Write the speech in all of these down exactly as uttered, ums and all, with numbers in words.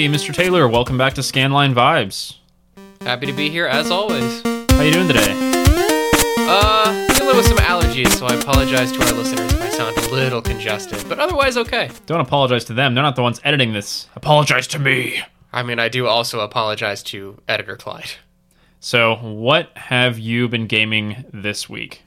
Hey, Mister Taylor, welcome back to Scanline Vibes. Happy to be here, as always. How you doing today? Uh, dealing with some allergies, so I apologize to our listeners if I sound a little congested, but otherwise okay. Don't apologize to them. They're not the ones editing this. Apologize to me. I mean, I do also apologize to Editor Clyde. So, what have you been gaming this week?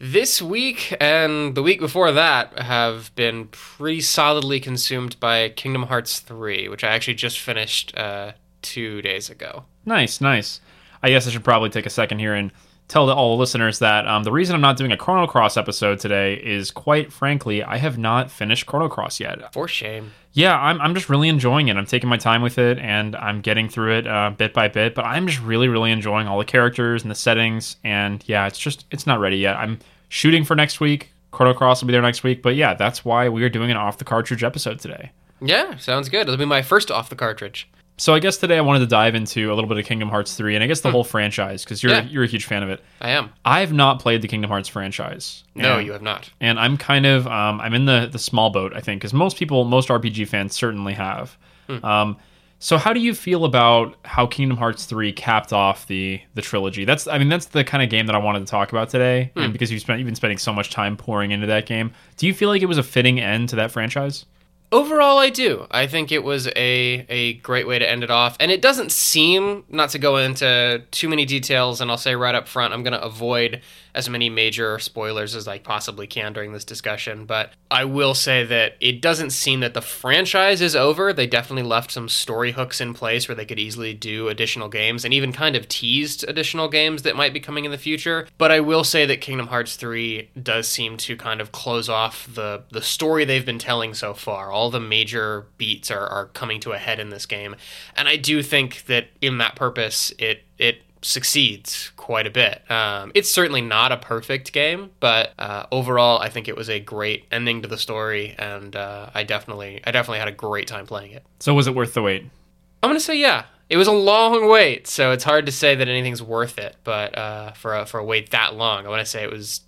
This week and the week before that have been pretty solidly consumed by Kingdom Hearts three, which I actually just finished uh, two days ago. Nice, nice. I guess I should probably take a second here and tell all the listeners that um, the reason I'm not doing a Chrono Cross episode today is, quite frankly, I have not finished Chrono Cross yet. For shame. Yeah, I'm I'm just really enjoying it. I'm taking my time with it, and I'm getting through it uh, bit by bit, but I'm just really, really enjoying all the characters and the settings, and yeah, it's just, it's not ready yet. I'm shooting for next week. Chrono Cross will be there next week, but yeah, that's why we are doing an off-the-cartridge episode today. Yeah, sounds good. It'll be my first off-the-cartridge. So I guess today I wanted to dive into a little bit of Kingdom Hearts three, and I guess the hmm. whole franchise, because you're, yeah. you're a huge fan of it. I am. I have not played the Kingdom Hearts franchise. No, and, you have not. And I'm kind of, um, I'm in the, the small boat, I think, because most people, most R P G fans certainly have. Hmm. Um, so how do you feel about how Kingdom Hearts three capped off the the trilogy? That's, I mean, that's the kind of game that I wanted to talk about today, hmm. and because you've, spent, you've been spending so much time pouring into that game. Do you feel like it was a fitting end to that franchise? Overall, I do. I think it was a, a great way to end it off. And it doesn't seem, not to go into too many details, and I'll say right up front, I'm going to avoid as many major spoilers as I possibly can during this discussion. But I will say that it doesn't seem that the franchise is over. They definitely left some story hooks in place where they could easily do additional games and even kind of teased additional games that might be coming in the future. But I will say that Kingdom Hearts three does seem to kind of close off the, the story they've been telling so far. All the major beats are, are coming to a head in this game. And I do think that in that purpose, it it succeeds quite a bit. Um, it's certainly not a perfect game, but uh, overall, I think it was a great ending to the story. And uh, I definitely I definitely had a great time playing it. So was it worth the wait? I'm going to say yeah. It was a long wait, so it's hard to say that anything's worth it. But uh, for, a, for a wait that long, I want to say it was,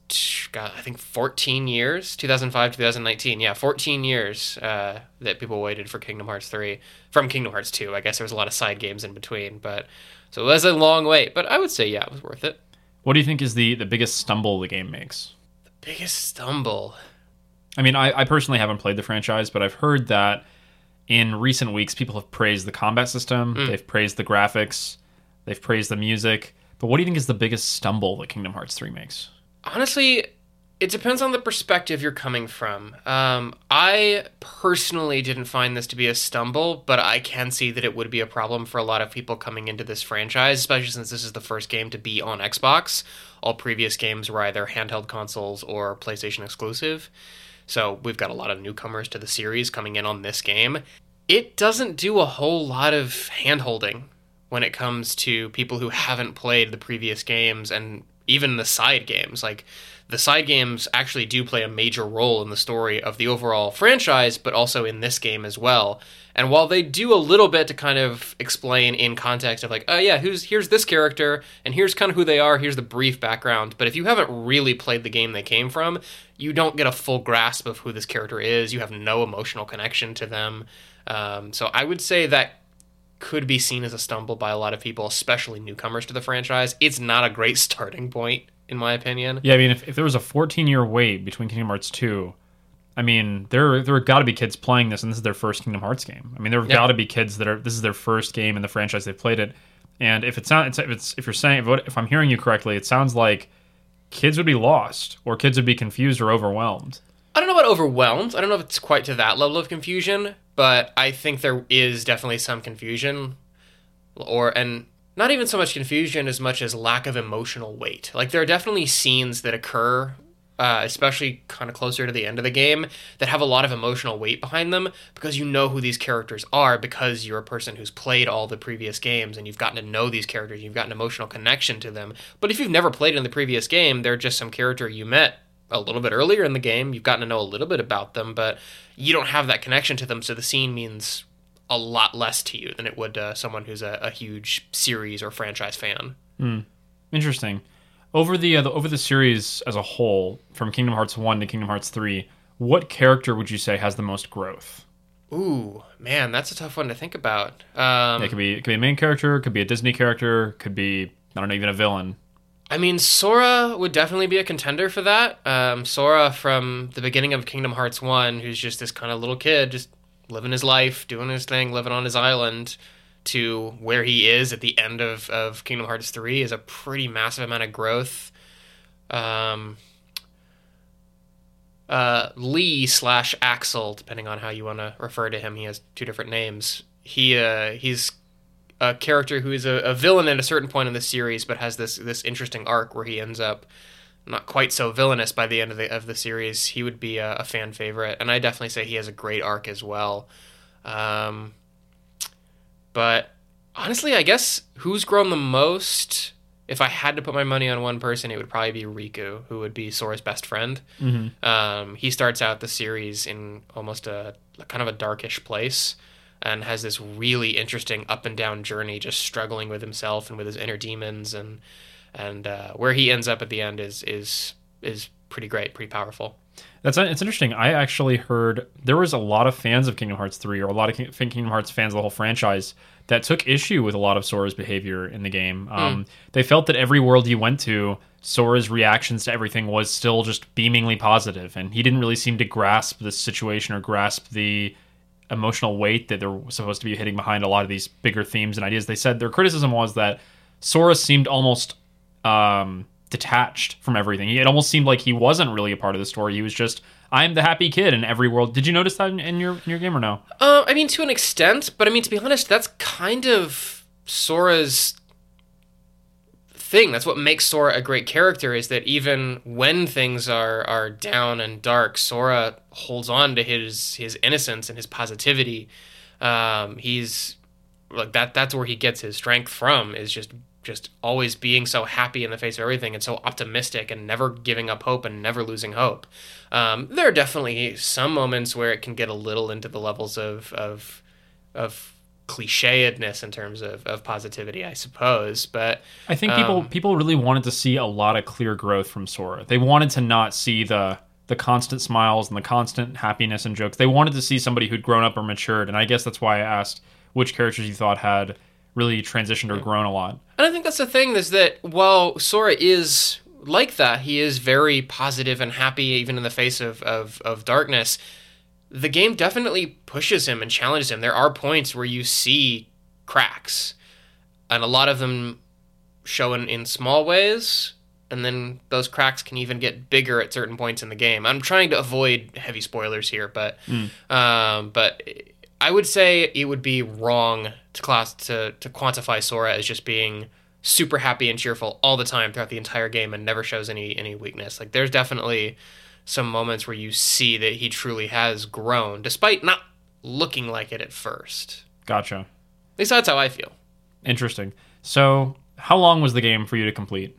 God, I think fourteen years, two thousand five, two thousand nineteen. Yeah, fourteen years uh, that people waited for Kingdom Hearts three, from Kingdom Hearts two. I guess there was a lot of side games in between. But so it was a long wait, but I would say, yeah, it was worth it. What do you think is the, the biggest stumble the game makes? The biggest stumble? I mean, I, I personally haven't played the franchise, but I've heard that in recent weeks, people have praised the combat system, mm. they've praised the graphics, they've praised the music, but what do you think is the biggest stumble that Kingdom Hearts three makes? Honestly, it depends on the perspective you're coming from. Um, I personally didn't find this to be a stumble, but I can see that it would be a problem for a lot of people coming into this franchise, especially since this is the first game to be on Xbox. All previous games were either handheld consoles or PlayStation exclusive. So we've got a lot of newcomers to the series coming in on this game. It doesn't do a whole lot of hand-holding when it comes to people who haven't played the previous games and even the side games. Like, the side games actually do play a major role in the story of the overall franchise, but also in this game as well. And while they do a little bit to kind of explain in context of like, oh yeah, who's here's this character, and here's kind of who they are, here's the brief background, but if you haven't really played the game they came from, you don't get a full grasp of who this character is, you have no emotional connection to them. Um, so I would say that could be seen as a stumble by a lot of people, especially newcomers to the franchise. It's not a great starting point, in my opinion. Yeah, I mean, if, if there was a fourteen-year wait between Kingdom Hearts two, I mean, there there got to be kids playing this, and this is their first Kingdom Hearts game. I mean, there have yeah. got to be kids that are, this is their first game in the franchise, they've played it. And if it's not, it's, if it's if you're saying, if, if I'm hearing you correctly, it sounds like kids would be lost, or kids would be confused or overwhelmed. I don't know about overwhelmed. I don't know if it's quite to that level of confusion, but I think there is definitely some confusion, or and not even so much confusion as much as lack of emotional weight. Like, there are definitely scenes that occur, uh, especially kind of closer to the end of the game, that have a lot of emotional weight behind them because you know who these characters are, because you're a person who's played all the previous games and you've gotten to know these characters, you've got an emotional connection to them. But if you've never played in the previous game, they're just some character you met a little bit earlier in the game, you've gotten to know a little bit about them, but you don't have that connection to them, so the scene means a lot less to you than it would uh, someone who's a, a huge series or franchise fan. Mm. Interesting. Over the, uh, the over the series as a whole, from Kingdom Hearts one to Kingdom Hearts three, what character would you say has the most growth? Ooh, man, that's a tough one to think about. Um, yeah, it could be it could be a main character, could be a Disney character, could be, I don't know, even a villain. I mean, Sora would definitely be a contender for that. Um, Sora from the beginning of Kingdom Hearts one, who's just this kind of little kid, just living his life, doing his thing, living on his island, to where he is at the end of, of Kingdom Hearts three is a pretty massive amount of growth. Um, uh, Lee slash Axel, depending on how you want to refer to him, he has two different names. He uh, he's a character who is a, a villain at a certain point in the series, but has this this interesting arc where he ends up not quite so villainous by the end of the of the series. He would be a, a fan favorite, and I definitely say he has a great arc as well. Um, but honestly, I guess who's grown the most? If I had to put my money on one person, it would probably be Riku, who would be Sora's best friend. Mm-hmm. Um, he starts out the series in almost a kind of a darkish place and has this really interesting up and down journey, just struggling with himself and with his inner demons, and and uh, where he ends up at the end is is is pretty great, pretty powerful. That's it's interesting. I actually heard there was a lot of fans of Kingdom Hearts three, or a lot of Kingdom Hearts fans of the whole franchise, that took issue with a lot of Sora's behavior in the game. Um, mm. They felt that every world he went to, Sora's reactions to everything was still just beamingly positive, and he didn't really seem to grasp the situation or grasp the emotional weight that they're supposed to be hitting behind a lot of these bigger themes and ideas. They said their criticism was that Sora seemed almost... Um, detached from everything. It almost seemed like he wasn't really a part of the story. He was just, I'm the happy kid in every world. Did you notice that in, in your in your game or no? Uh, I mean, to an extent, but I mean, to be honest, that's kind of Sora's thing. That's what makes Sora a great character, is that even when things are are down and dark, Sora holds on to his his innocence and his positivity. Um, he's like that. That's where he gets his strength from. Is just. just always being so happy in the face of everything and so optimistic and never giving up hope and never losing hope. Um, there are definitely some moments where it can get a little into the levels of of, of clichedness in terms of, of positivity, I suppose. But I think people um, people really wanted to see a lot of clear growth from Sora. They wanted to not see the the constant smiles and the constant happiness and jokes. They wanted to see somebody who'd grown up or matured. And I guess that's why I asked which characters you thought had really transitioned or grown a lot. And I think that's the thing, is that while Sora is like that, he is very positive and happy even in the face of, of, of darkness, the game definitely pushes him and challenges him. There are points where you see cracks, and a lot of them show in, in small ways, and then those cracks can even get bigger at certain points in the game. I'm trying to avoid heavy spoilers here, but mm. um, but... I would say it would be wrong to class to, to quantify Sora as just being super happy and cheerful all the time throughout the entire game and never shows any any weakness. Like, there's definitely some moments where you see that he truly has grown, despite not looking like it at first. Gotcha. At least that's how I feel. Interesting. So, how long was the game for you to complete?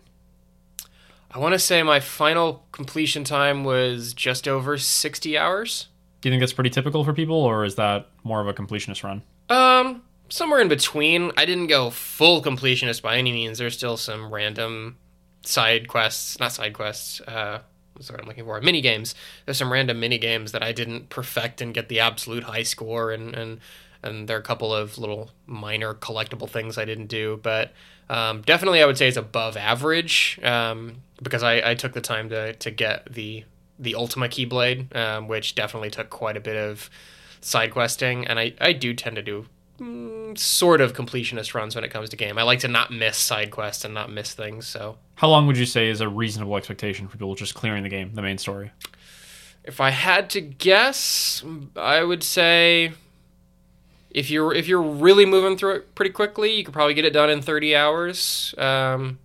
I want to say my final completion time was just over sixty hours. Do you think that's pretty typical for people, or is that more of a completionist run? Um, somewhere in between. I didn't go full completionist by any means. There's still some random side quests, not side quests, uh, what's the word I'm looking for? Mini games. There's some random mini games that I didn't perfect and get the absolute high score, and, and, and there are a couple of little minor collectible things I didn't do, but um, definitely I would say it's above average, um, because I, I took the time to, to get the... the Ultima Keyblade, um, which definitely took quite a bit of side questing, and I, I do tend to do mm, sort of completionist runs when it comes to game. I like to not miss side quests and not miss things, so... How long would you say is a reasonable expectation for people just clearing the game, the main story? If I had to guess, I would say if you're, if you're really moving through it pretty quickly, you could probably get it done in thirty hours, um...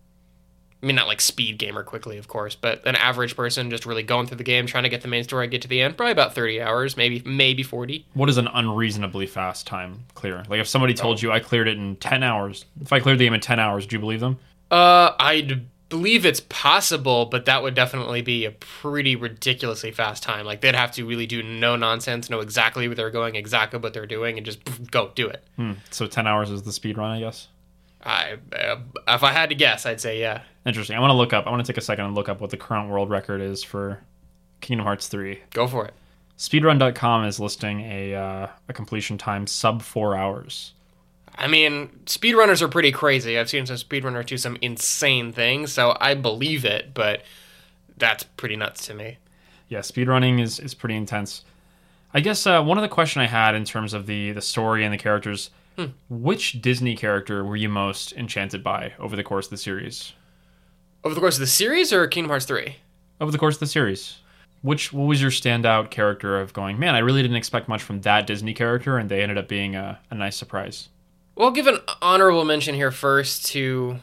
I mean, not like speed gamer quickly, of course, but an average person just really going through the game, trying to get the main story, get to the end, probably about thirty hours, maybe maybe forty. What is an unreasonably fast time clear? Like, if somebody told you I cleared it in ten hours, if I cleared the game in ten hours, do you believe them? Uh, I'd believe it's possible, but that would definitely be a pretty ridiculously fast time. Like, they'd have to really do no nonsense, know exactly where they're going, exactly what they're doing, and just go do it. Hmm. So ten hours is the speed run, I guess? I, uh, if I had to guess, I'd say yeah. Interesting. I want to look up. I want to take a second and look up what the current world record is for Kingdom Hearts three. Go for it. Speedrun dot com is listing a uh, a completion time sub four hours. I mean, speedrunners are pretty crazy. I've seen some speedrunners do some insane things, so I believe it, but that's pretty nuts to me. Yeah, speedrunning is, is pretty intense. I guess uh, one other question I had in terms of the, the story and the characters, hmm. which Disney character were you most enchanted by over the course of the series? Over the course of the series or Kingdom Hearts three? Over the course of the series. Which what was your standout character of going, man, I really didn't expect much from that Disney character, and they ended up being a, a nice surprise? Well, I'll give an honorable mention here first to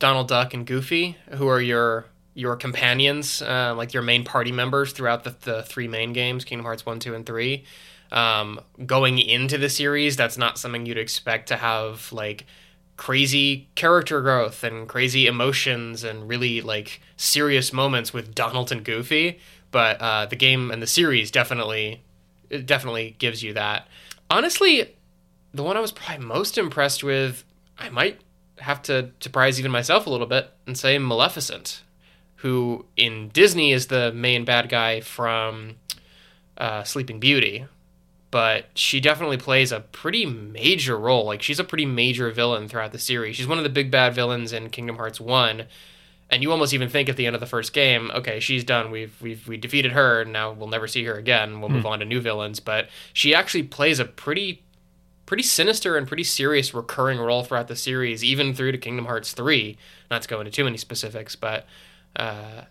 Donald Duck and Goofy, who are your your companions, uh, like your main party members throughout the, the three main games, Kingdom Hearts one, two, and three. Um, going into the series, that's not something you'd expect to have, like, crazy character growth and crazy emotions and really, like, serious moments with Donald and Goofy. But uh, the game and the series definitely, it definitely gives you that. Honestly, the one I was probably most impressed with, I might have to surprise even myself a little bit and say Maleficent, who in Disney is the main bad guy from uh, Sleeping Beauty. But she definitely plays a pretty major role. Like, she's a pretty major villain throughout the series. She's one of the big bad villains in Kingdom Hearts one. And you almost even think at the end of the first game, okay, she's done. We've we've we defeated her, and now we'll never see her again. We'll mm. move on to new villains. But she actually plays a pretty pretty sinister and pretty serious recurring role throughout the series, even through to Kingdom Hearts three. Not to go into too many specifics, but uh,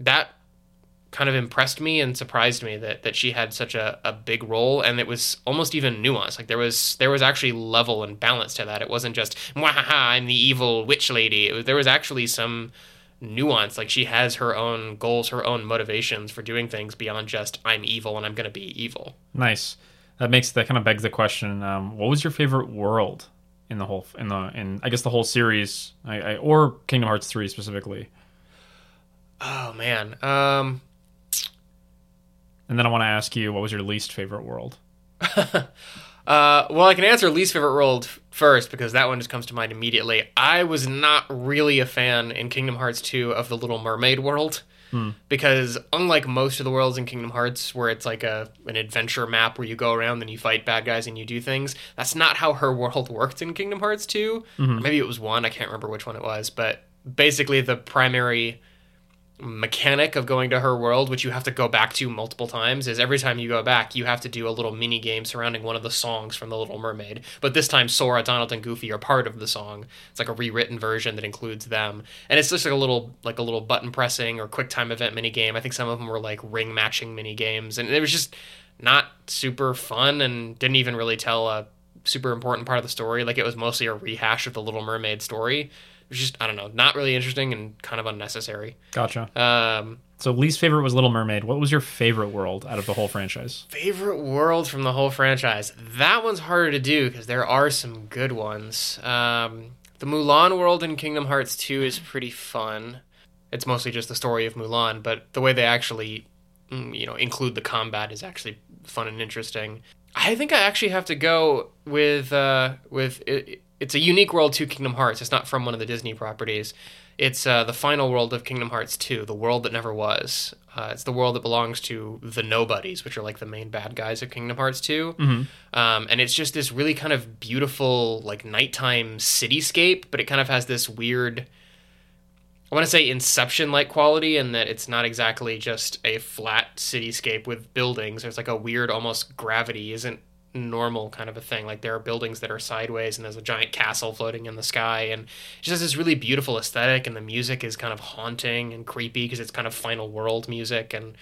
that kind of impressed me and surprised me that that she had such a, a big role, and it was almost even nuanced. Like, there was there was actually level and balance to that. It wasn't just "Mwahaha, I'm the evil witch lady." It was, there was actually some nuance. Like, she has her own goals, her own motivations for doing things beyond just "I'm evil and I'm going to be evil." Nice. That makes that kind of begs the question: um, what was your favorite world in the whole in the in I guess the whole series, I, I, or Kingdom Hearts three specifically? Oh man. Um, And then I want to ask you, what was your least favorite world? uh, well, I can answer least favorite world first, because that one just comes to mind immediately. I was not really a fan in Kingdom Hearts two of the Little Mermaid world, hmm. because unlike most of the worlds in Kingdom Hearts, where it's like a an adventure map where you go around and you fight bad guys and you do things, that's not how her world worked in Kingdom Hearts two. Mm-hmm. Maybe it was one, I can't remember which one it was, but basically the primary mechanic of going to her world, which you have to go back to multiple times, is every time you go back you have to do a little mini game surrounding one of the songs from The Little Mermaid, but this time Sora, Donald, and Goofy are part of the song. It's like a rewritten version that includes them, and it's just like a little like a little button pressing or quick time event mini game. I think some of them were like ring matching mini games, and it was just not super fun and didn't even really tell a super important part of the story. Like, it was mostly a rehash of The Little Mermaid story. It's just, I don't know, not really interesting and kind of unnecessary. Gotcha. Um, so least favorite was Little Mermaid. What was your favorite world out of the whole franchise? Favorite world from the whole franchise? That one's harder to do because there are some good ones. Um, the Mulan world in Kingdom Hearts two is pretty fun. It's mostly just the story of Mulan, but the way they actually, you know, include the combat is actually fun and interesting. I think I actually have to go with uh, with... It, It's a unique world to Kingdom Hearts. It's not from one of the Disney properties. It's uh, the final world of Kingdom Hearts two, The World That Never Was. Uh, it's the world that belongs to the Nobodies, which are like the main bad guys of Kingdom Hearts two. Mm-hmm. Um, and it's just this really kind of beautiful, like, nighttime cityscape, but it kind of has this weird, I want to say Inception-like quality, in that it's not exactly just a flat cityscape with buildings. There's like a weird, almost gravity isn't normal kind of a thing. Like, there are buildings that are sideways, and there's a giant castle floating in the sky, and it just has this really beautiful aesthetic, and the music is kind of haunting and creepy because it's kind of final world music, and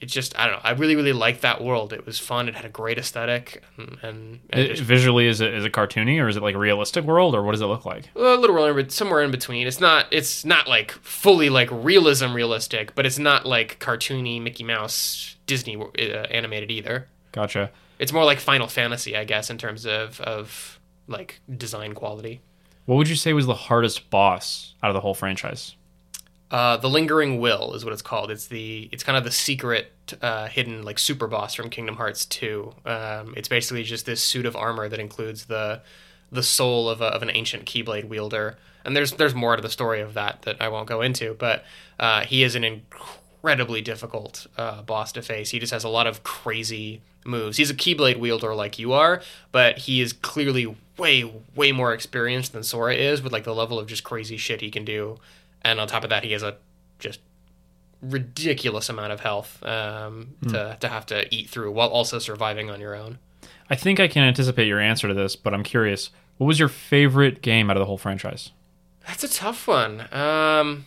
it's just, I don't know, I really really liked that world. It was fun, it had a great aesthetic, and, and it, just, visually is it is it cartoony, or is it like a realistic world, or what does it look like? A little somewhere in between. It's not it's not like fully like realism realistic, but it's not like cartoony Mickey Mouse Disney uh, animated either. Gotcha. It's more like Final Fantasy, I guess, in terms of, of like design quality. What would you say was the hardest boss out of the whole franchise? Uh, the Lingering Will is what it's called. It's the it's kind of the secret uh, hidden like super boss from Kingdom Hearts two. Um, it's basically just this suit of armor that includes the the soul of a, of an ancient Keyblade wielder. And there's there's more to the story of that that I won't go into, but uh, he is an incredible incredibly difficult uh, boss to face. He just has a lot of crazy moves. He's a Keyblade wielder like you are, but he is clearly way, way more experienced than Sora is with like the level of just crazy shit he can do. And on top of that, he has a just ridiculous amount of health um, mm. to, to have to eat through while also surviving on your own. I think I can anticipate your answer to this, but I'm curious. What was your favorite game out of the whole franchise? That's a tough one. Um,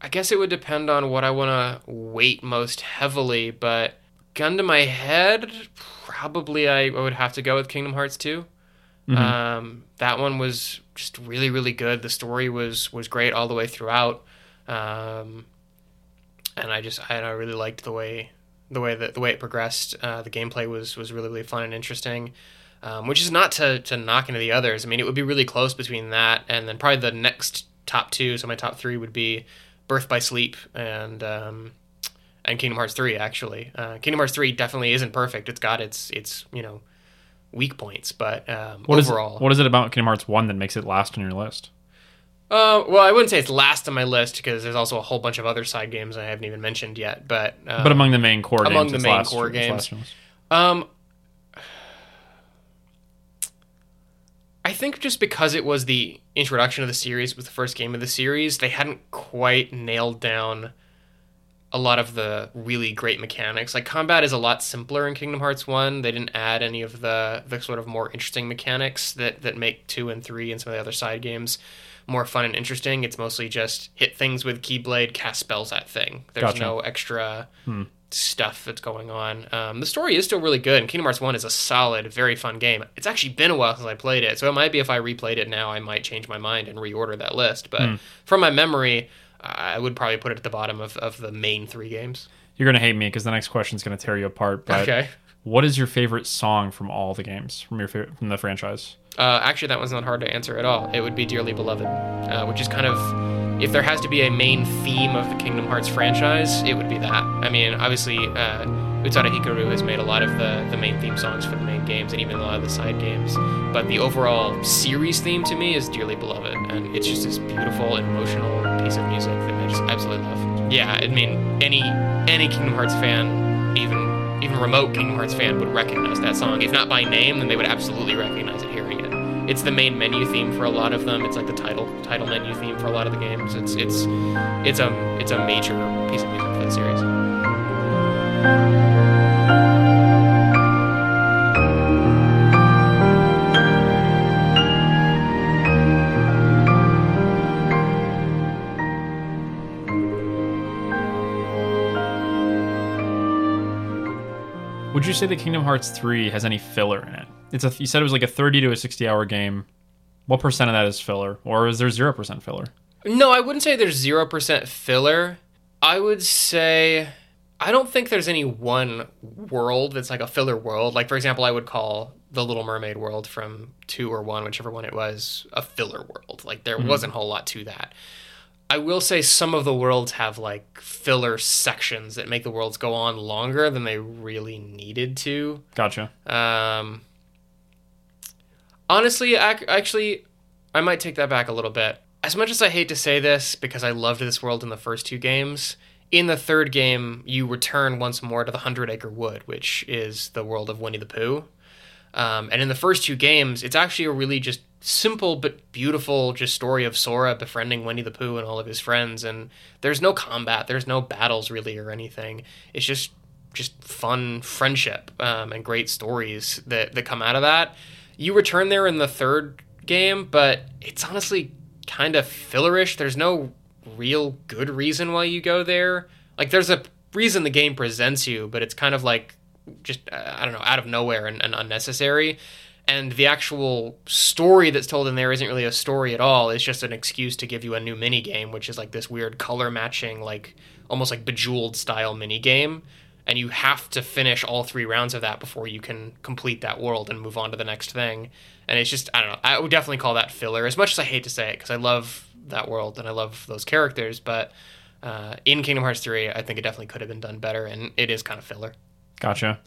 I guess it would depend on what I want to weight most heavily, but gun to my head, probably I would have to go with Kingdom Hearts two. Mm-hmm. Um, that one was just really, really good. The story was was great all the way throughout, um, and I just I, I really liked the way the way that the way it progressed. Uh, the gameplay was was really, really fun and interesting. Um, which is not to, to knock into the others. I mean, it would be really close between that and then probably the next top two. So my top three would be Birth by Sleep and um, and Kingdom Hearts three, actually. Uh, Kingdom Hearts three definitely isn't perfect. It's got its, its you know, weak points, but um, what overall... Is it, what is it about Kingdom Hearts one that makes it last on your list? Uh, well, I wouldn't say it's last on my list because there's also a whole bunch of other side games I haven't even mentioned yet, but... Um, but among the main core among games. Among the main last, core games. Um... I think just because it was the introduction of the series, with the first game of the series, they hadn't quite nailed down a lot of the really great mechanics. Like, combat is a lot simpler in Kingdom Hearts one. They didn't add any of the, the sort of more interesting mechanics that, that make two and three and some of the other side games more fun and interesting. It's mostly just hit things with Keyblade, cast spells at thing. There's gotcha. no extra hmm. stuff that's going on. Um, the story is still really good, and Kingdom Hearts one is a solid, very fun game. It's actually been a while since I played it, so it might be if I replayed it now, I might change my mind and reorder that list. But mm. from my memory, I would probably put it at the bottom of, of the main three games. You're going to hate me because the next question is going to tear you apart. But okay. What is your favorite song from all the games, from your favorite, from the franchise? Uh, actually, that one's not hard to answer at all. It would be Dearly Beloved, uh, which is kind of... If there has to be a main theme of the Kingdom Hearts franchise, it would be that. I mean, obviously, uh, Utsara Hikaru has made a lot of the, the main theme songs for the main games and even a lot of the side games. But the overall series theme to me is Dearly Beloved, and it's just this beautiful, emotional piece of music that I just absolutely love. Yeah, I mean, any any Kingdom Hearts fan, even, even remote Kingdom Hearts fan, would recognize that song. If not by name, then they would absolutely recognize it hearing it. It's the main menu theme for a lot of them. It's like the title title menu theme for a lot of the games. It's it's it's a it's a major piece of music for the series. Would you say that Kingdom Hearts three has any filler in it? It's a, you said it was like a thirty to a sixty-hour game. What percent of that is filler? Or is there zero percent filler? No, I wouldn't say there's zero percent filler. I would say... I don't think there's any one world that's like a filler world. Like, for example, I would call The Little Mermaid world from two or one, whichever one it was, a filler world. Like, there mm-hmm. wasn't a whole lot to that. I will say some of the worlds have, like, filler sections that make the worlds go on longer than they really needed to. Gotcha. Um... Honestly, ac- actually, I might take that back a little bit. As much as I hate to say this, because I loved this world in the first two games, in the third game, you return once more to the Hundred Acre Wood, which is the world of Winnie the Pooh. Um, and in the first two games, it's actually a really just simple but beautiful just story of Sora befriending Winnie the Pooh and all of his friends. And there's no combat, there's no battles really or anything. It's just just fun friendship um, and great stories that, that come out of that. You return there in the third game, but it's honestly kind of fillerish. There's no real good reason why you go there. Like, there's a reason the game presents you, but it's kind of like just, uh, I don't know, out of nowhere and, and unnecessary. And the actual story that's told in there isn't really a story at all. It's just an excuse to give you a new minigame, which is like this weird color matching, like almost like Bejeweled style minigame. And you have to finish all three rounds of that before you can complete that world and move on to the next thing. And it's just, I don't know, I would definitely call that filler, as much as I hate to say it, because I love that world and I love those characters. But uh, in Kingdom Hearts three, I think it definitely could have been done better, and it is kind of filler. Gotcha.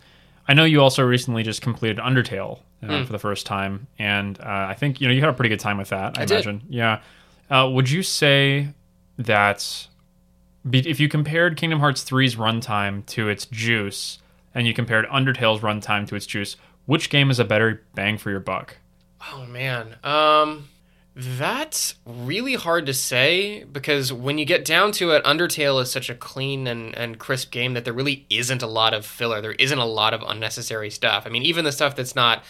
I know you also recently just completed Undertale uh, mm. for the first time, and uh, I think, you know, you had a pretty good time with that, I, I imagine. Did. Yeah. Uh, would you say that... if you compared Kingdom Hearts three's runtime to its juice, and you compared Undertale's runtime to its juice, which game is a better bang for your buck? Oh, man. Um, that's really hard to say, because when you get down to it, Undertale is such a clean and, and crisp game that there really isn't a lot of filler. There isn't a lot of unnecessary stuff. I mean, even the stuff that's not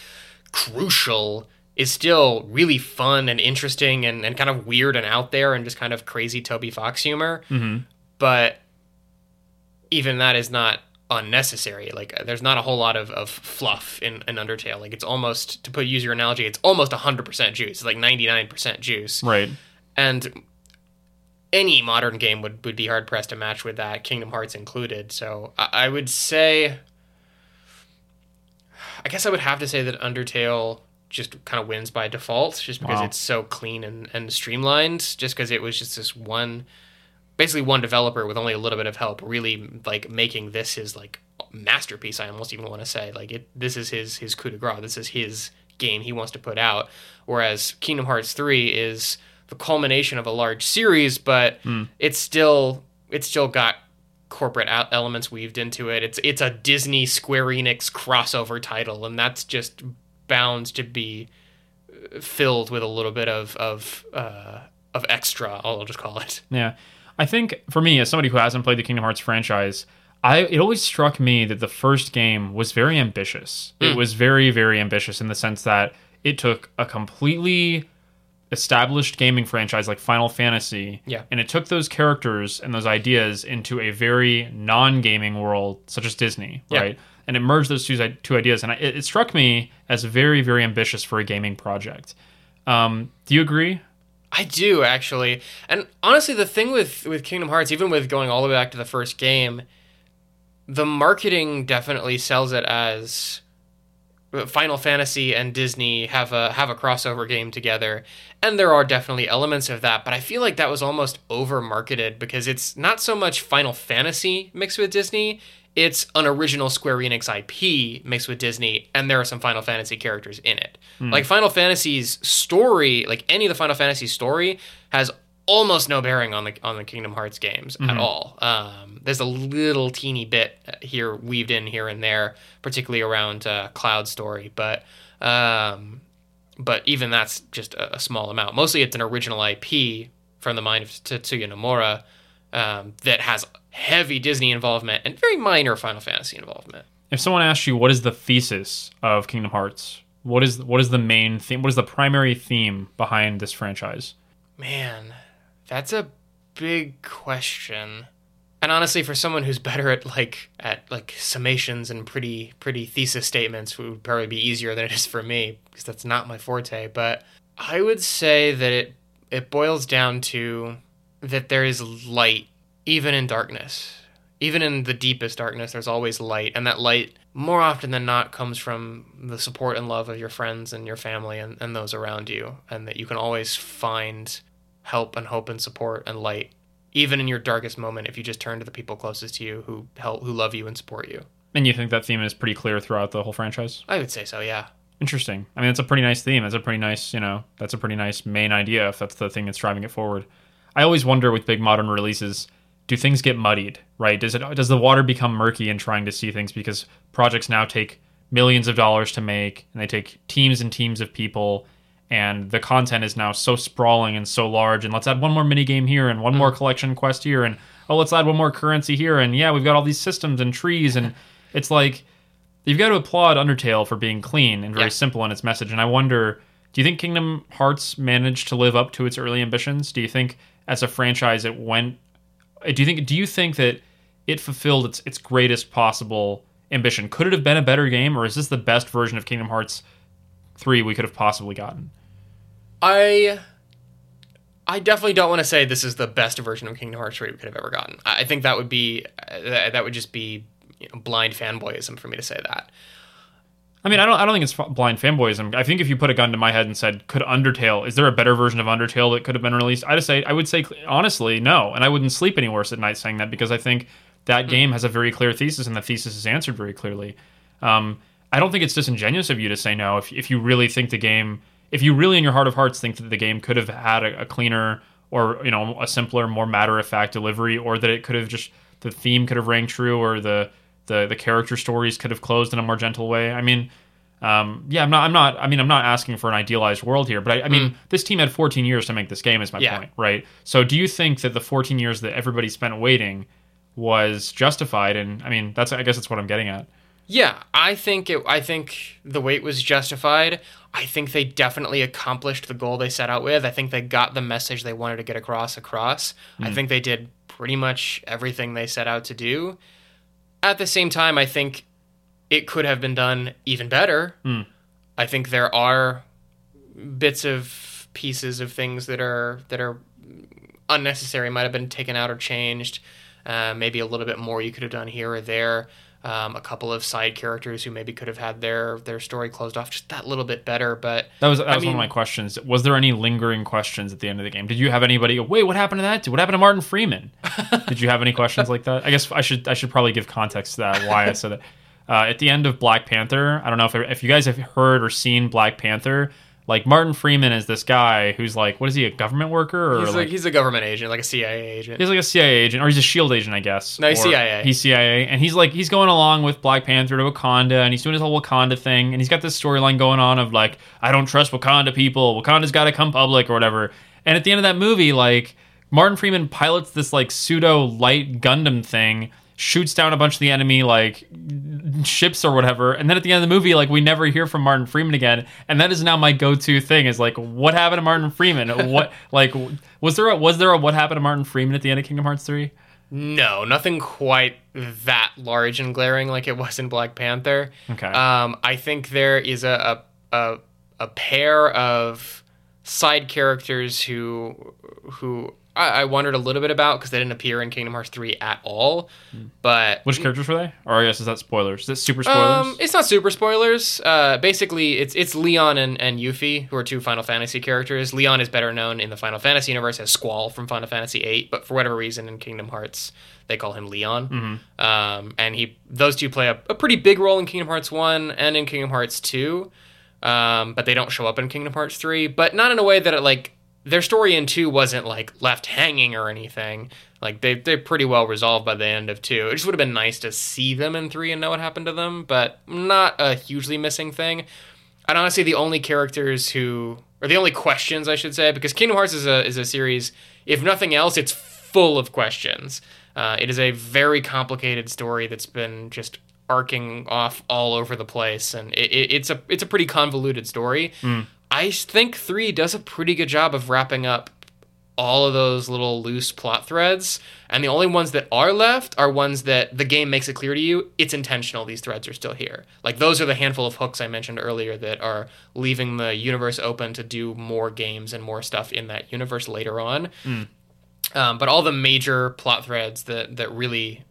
crucial is still really fun and interesting and, and kind of weird and out there and just kind of crazy Toby Fox humor. Mm-hmm. But even that is not unnecessary. Like, there's not a whole lot of, of fluff in, in Undertale. Like, it's almost, to put use your analogy, it's almost one hundred percent juice. It's like ninety-nine percent juice. Right. And any modern game would, would be hard-pressed to match with that, Kingdom Hearts included. So I, I would say... I guess I would have to say that Undertale just kind of wins by default, just because wow. it's so clean and, and streamlined, just because it was just this one... basically one developer with only a little bit of help really like making this his like masterpiece. I almost even want to say like it, this is his, his coup de grace. This is his game he wants to put out. Whereas Kingdom Hearts three is the culmination of a large series, but mm. it's still, it's still got corporate elements weaved into it. It's, it's a Disney Square Enix crossover title. And that's just bound to be filled with a little bit of, of, uh, of extra, I'll just call it. Yeah. I think, for me, as somebody who hasn't played the Kingdom Hearts franchise, I it always struck me that the first game was very ambitious. Mm. It was very, very ambitious in the sense that it took a completely established gaming franchise like Final Fantasy, yeah. and it took those characters and those ideas into a very non-gaming world, such as Disney, yeah. right? And it merged those two, two ideas, and it, it struck me as very, very ambitious for a gaming project. Um, do you agree? I do, actually. And honestly, the thing with, with Kingdom Hearts, even with going all the way back to the first game, the marketing definitely sells it as Final Fantasy and Disney have a have a crossover game together. And there are definitely elements of that, but I feel like that was almost over-marketed because it's not so much Final Fantasy mixed with Disney, it's an original Square Enix I P mixed with Disney, and there are some Final Fantasy characters in it. Mm. Like, Final Fantasy's story, like, any of the Final Fantasy story has almost no bearing on the on the Kingdom Hearts games mm-hmm. at all. Um, there's a little teeny bit here weaved in here and there, particularly around uh, Cloud's story, but um, but even that's just a, a small amount. Mostly it's an original I P from the mind of Tetsuya Nomura um, that has... heavy Disney involvement and very minor Final Fantasy involvement. If someone asks you what is the thesis of Kingdom Hearts, what is what is the main theme? What is the primary theme behind this franchise? Man, that's a big question. And honestly, for someone who's better at like at like summations and pretty pretty thesis statements, it would probably be easier than it is for me because that's not my forte. But I would say that it it boils down to that there is light. Even in darkness, even in the deepest darkness, there's always light. And that light, more often than not, comes from the support and love of your friends and your family and, and those around you. And that you can always find help and hope and support and light, even in your darkest moment, if you just turn to the people closest to you who help, who love you and support you. And you think that theme is pretty clear throughout the whole franchise? I would say so, yeah. Interesting. I mean, that's a pretty nice theme. That's a pretty nice, you know, that's a pretty nice main idea, if that's the thing that's driving it forward. I always wonder with big modern releases... do things get muddied, right? Does it does the water become murky in trying to see things because projects now take millions of dollars to make, and they take teams and teams of people, and the content is now so sprawling and so large, and let's add one more minigame here, and one more collection quest here, and oh, let's add one more currency here, and yeah, we've got all these systems and trees, and it's like, you've got to applaud Undertale for being clean and very yeah. simple in its message, and I wonder, do you think Kingdom Hearts managed to live up to its early ambitions? Do you think, as a franchise, it went... Do you think do you think that it fulfilled its its greatest possible ambition? Could it have been a better game, or is this the best version of Kingdom Hearts three we could have possibly gotten? I I definitely don't want to say this is the best version of Kingdom Hearts three we could have ever gotten. I think that would be that would just be you know, blind fanboyism for me to say that. I mean, I don't I don't think it's blind fanboyism. I think if you put a gun to my head and said, could Undertale, is there a better version of Undertale that could have been released? I'd say, I would say, honestly, no. And I wouldn't sleep any worse at night saying that because I think that mm. game has a very clear thesis and the thesis is answered very clearly. Um, I don't think it's disingenuous of you to say no if if you really think the game, if you really in your heart of hearts think that the game could have had a, a cleaner or, you know, a simpler, more matter-of-fact delivery, or that it could have just, the theme could have rang true, or the the the character stories could have closed in a more gentle way. I mean, um, yeah, I'm not, I'm not, I mean, I'm not asking for an idealized world here, but I, I mean, mm. this team had fourteen years to make this game is my yeah. point, right? So do you think that the fourteen years that everybody spent waiting was justified? And I mean, that's, I guess that's what I'm getting at. Yeah, I think it, I think the wait was justified. I think they definitely accomplished the goal they set out with. I think they got the message they wanted to get across across. Mm. I think they did pretty much everything they set out to do. At the same time, I think it could have been done even better. Mm. I think there are bits of pieces of things that are that are unnecessary, might have been taken out or changed. Uh, maybe a little bit more you could have done here or there. Um, a couple of side characters who maybe could have had their their story closed off just that little bit better. But that was that I was mean, one of my questions. Was there any lingering questions at the end of the game? Did you have anybody go, wait, what happened to that dude? What happened to Martin Freeman? Did you have any questions like that? I guess I should I should probably give context to that, why I said that. Uh, at the end of Black Panther, I don't know if if you guys have heard or seen Black Panther. Like, Martin Freeman is this guy who's like, what is he, a government worker? Or he's, like, like, he's a government agent, like a C I A agent. He's like a C I A agent, or he's a SHIELD agent, I guess. No, he's C I A. He's C I A, and he's like, he's going along with Black Panther to Wakanda, and he's doing his whole Wakanda thing, and he's got this storyline going on of like, I don't trust Wakanda people, Wakanda's got to come public, or whatever. And at the end of that movie, like, Martin Freeman pilots this like pseudo-light Gundam thing, shoots down a bunch of the enemy like ships or whatever, and then at the end of the movie, like, we never hear from Martin Freeman again. And that is now my go-to thing, is like, what happened to Martin Freeman? What like was there a was there a what happened to Martin Freeman at the end of Kingdom Hearts three? No, nothing quite that large and glaring like it was in Black Panther. Okay. Um, I think there is a a a, a pair of side characters who who I wondered a little bit about because they didn't appear in Kingdom Hearts three at all. But which characters were they? Or I guess is that spoilers? Is that super spoilers? Um, it's not super spoilers. Uh, basically, it's it's Leon and, and Yuffie, who are two Final Fantasy characters. Leon is better known in the Final Fantasy universe as Squall from Final Fantasy eight, but for whatever reason in Kingdom Hearts, they call him Leon. Mm-hmm. Um, and he those two play a, a pretty big role in Kingdom Hearts one and in Kingdom Hearts two, um, but they don't show up in Kingdom Hearts three, but not in a way that it, like... Their story in two wasn't, like, left hanging or anything. Like, they, they're pretty well resolved by the end of two. It just would have been nice to see them in three and know what happened to them, but not a hugely missing thing. And honestly, the only characters who... Or the only questions, I should say, because Kingdom Hearts is a is a series, if nothing else, it's full of questions. Uh, it is a very complicated story that's been just... arcing off all over the place, and it, it, it's a it's a pretty convoluted story. Mm. I think three does a pretty good job of wrapping up all of those little loose plot threads, and the only ones that are left are ones that the game makes it clear to you it's intentional, these threads are still here. Like, those are the handful of hooks I mentioned earlier that are leaving the universe open to do more games and more stuff in that universe later on. Mm. Um, but all the major plot threads that that really...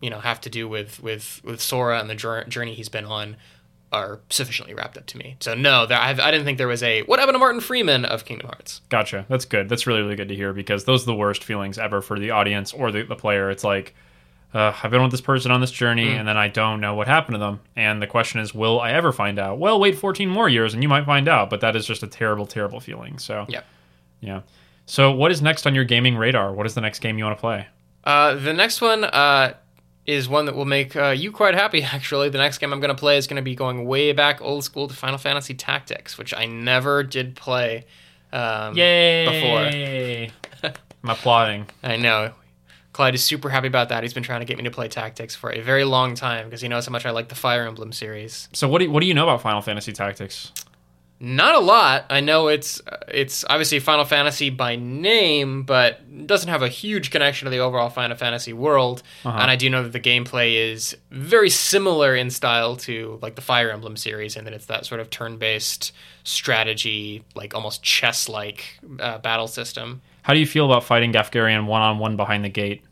you know, have to do with, with, with Sora and the journey he's been on are sufficiently wrapped up to me. So no, there, I've, I didn't think there was a, what happened to Martin Freeman of Kingdom Hearts? Gotcha. That's good. That's really, really good to hear, because those are the worst feelings ever for the audience or the, the player. It's like, uh, I've been with this person on this journey, mm. and then I don't know what happened to them. And the question is, will I ever find out? Well, wait fourteen more years and you might find out, but that is just a terrible, terrible feeling. So yeah. yeah. So what is next on your gaming radar? What is the next game you want to play? Uh, the next one, uh, is one that will make uh, you quite happy, actually. The next game I'm going to play is going to be going way back old school to Final Fantasy Tactics, which I never did play um, Yay. before. I'm applauding. I know. Clyde is super happy about that. He's been trying to get me to play Tactics for a very long time because he knows how much I like the Fire Emblem series. So what do you, what do you know about Final Fantasy Tactics? Not a lot. I know it's it's obviously Final Fantasy by name, but doesn't have a huge connection to the overall Final Fantasy world. Uh-huh. And I do know that the gameplay is very similar in style to like the Fire Emblem series, and that it's that sort of turn-based strategy, like almost chess-like uh, battle system. How do you feel about fighting Gafgarian one-on-one behind the gate?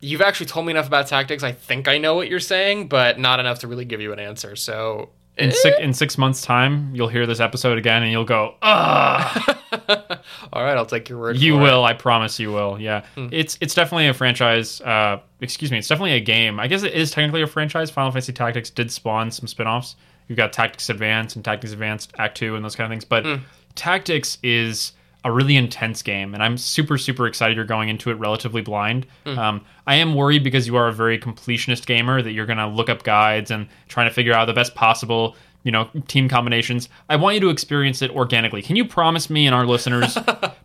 You've actually told me enough about Tactics. I think I know what you're saying, but not enough to really give you an answer. So... In six, in six months' time, you'll hear this episode again, and you'll go, ah. All right, I'll take your word. You for will, it. I promise you will. Yeah, hmm. it's it's definitely a franchise. Uh, excuse me, it's definitely a game. I guess it is technically a franchise. Final Fantasy Tactics did spawn some spinoffs. You've got Tactics Advance and Tactics Advance Act Two and those kind of things. But hmm. Tactics is a really intense game, and I'm super, super excited you're going into it relatively blind. Mm. Um, I am worried, because you are a very completionist gamer, that you're going to look up guides and trying to figure out the best possible, you know, team combinations. I want you to experience it organically. Can you promise me and our listeners,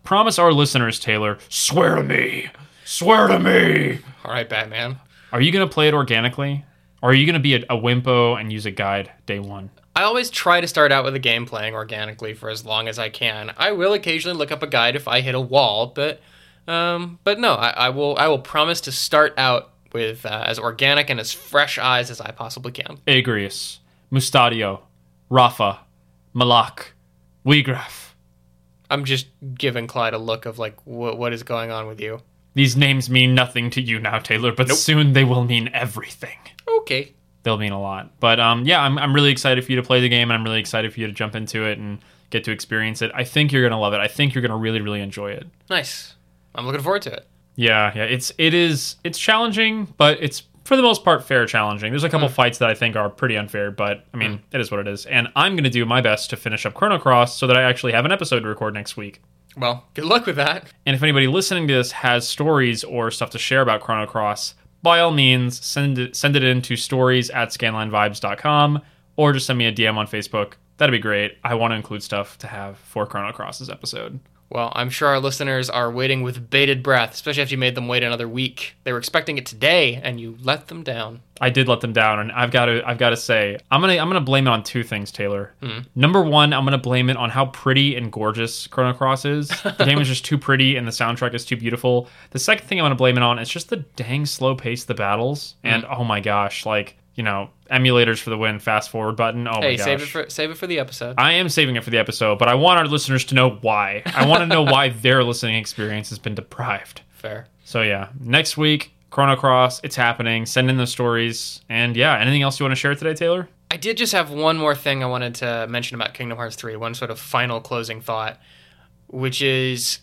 promise our listeners, Taylor, swear to me, swear to me. All right, Batman. Are you going to play it organically? Or are you going to be a, a wimpo and use a guide day one? I always try to start out with a game playing organically for as long as I can. I will occasionally look up a guide if I hit a wall, but um, but no, I, I will I will promise to start out with uh, as organic and as fresh eyes as I possibly can. Agrius, Mustadio, Rafa, Malak, Weegraf. I'm just giving Clyde a look of like, what what is going on with you? These names mean nothing to you now, Taylor, but nope. Soon they will mean everything. Okay. They'll mean a lot. But um, yeah, I'm I'm really excited for you to play the game, and I'm really excited for you to jump into it and get to experience it. I think you're going to love it. I think you're going to really, really enjoy it. Nice. I'm looking forward to it. Yeah, yeah. It's, it is, it's challenging, but it's, for the most part, fair challenging. There's a couple mm. fights that I think are pretty unfair, but, I mean, mm. it is what it is. And I'm going to do my best to finish up Chrono Cross so that I actually have an episode to record next week. Well, good luck with that. And if anybody listening to this has stories or stuff to share about Chrono Cross, by all means, send it, send it in to stories at scanline vibes dot com, or just send me a D M on Facebook. That'd be great. I want to include stuff to have for Chrono Cross's episode. Well, I'm sure our listeners are waiting with bated breath, especially after you made them wait another week. They were expecting it today, and you let them down. I did let them down, and I've got to I've got to say, I'm gonna I'm gonna blame it on two things, Taylor. Mm. Number one, I'm gonna blame it on how pretty and gorgeous Chrono Cross is. The game is just too pretty, and the soundtrack is too beautiful. The second thing I'm gonna blame it on is just the dang slow pace of the battles, mm. and oh my gosh, like, you know, emulators for the win, fast forward button. Oh, hey, my gosh. Save it for, save it for the episode. I am saving it for the episode, but I want our listeners to know why. I want to know why their listening experience has been deprived. Fair. So, yeah, next week, Chrono Cross, it's happening. Send in those stories. And, yeah, anything else you want to share today, Taylor? I did just have one more thing I wanted to mention about Kingdom Hearts three, one sort of final closing thought, which is,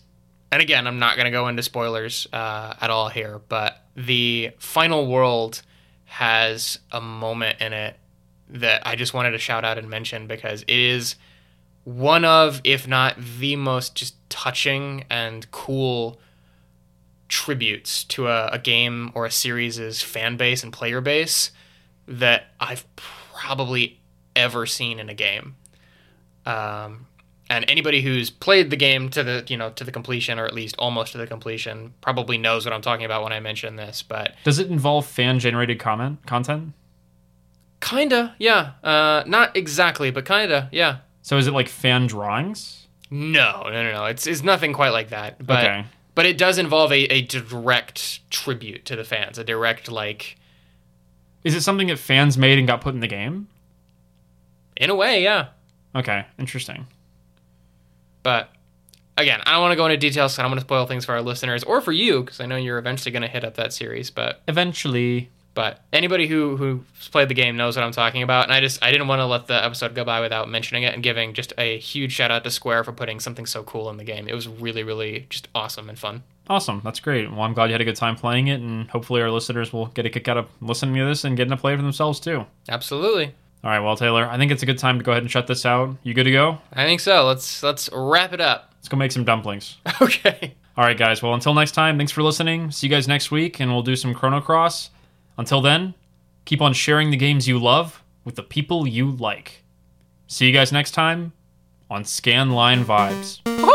and again, I'm not going to go into spoilers uh, at all here, but the final world has a moment in it that I just wanted to shout out and mention, because it is one of, if not the most just touching and cool tributes to a, a game or a series' fan base and player base that I've probably ever seen in a game. Um, and anybody who's played the game to the, you know, to the completion, or at least almost to the completion, probably knows what I'm talking about when I mention this. But does it involve fan-generated comment content? Kinda, yeah. Uh, not exactly, but kinda, yeah. So is it like fan drawings? No, no, no, no. It's it's nothing quite like that. But okay. But it does involve a, a direct tribute to the fans, a direct like. Is it something that fans made and got put in the game? In a way, yeah. Okay, interesting. But, again, I don't want to go into details, because I don't want to spoil things for our listeners, or for you, because I know you're eventually going to hit up that series. But eventually. But anybody who, who's played the game knows what I'm talking about, and I just I didn't want to let the episode go by without mentioning it and giving just a huge shout-out to Square for putting something so cool in the game. It was really, really just awesome and fun. Awesome. That's great. Well, I'm glad you had a good time playing it, and hopefully our listeners will get a kick out of listening to this and getting to play it for themselves, too. Absolutely. All right, well, Taylor, I think it's a good time to go ahead and shut this out. You good to go? I think so. Let's let's wrap it up. Let's go make some dumplings. Okay. All right, guys. Well, until next time, thanks for listening. See you guys next week, and we'll do some Chrono Cross. Until then, keep on sharing the games you love with the people you like. See you guys next time on Scanline Vibes.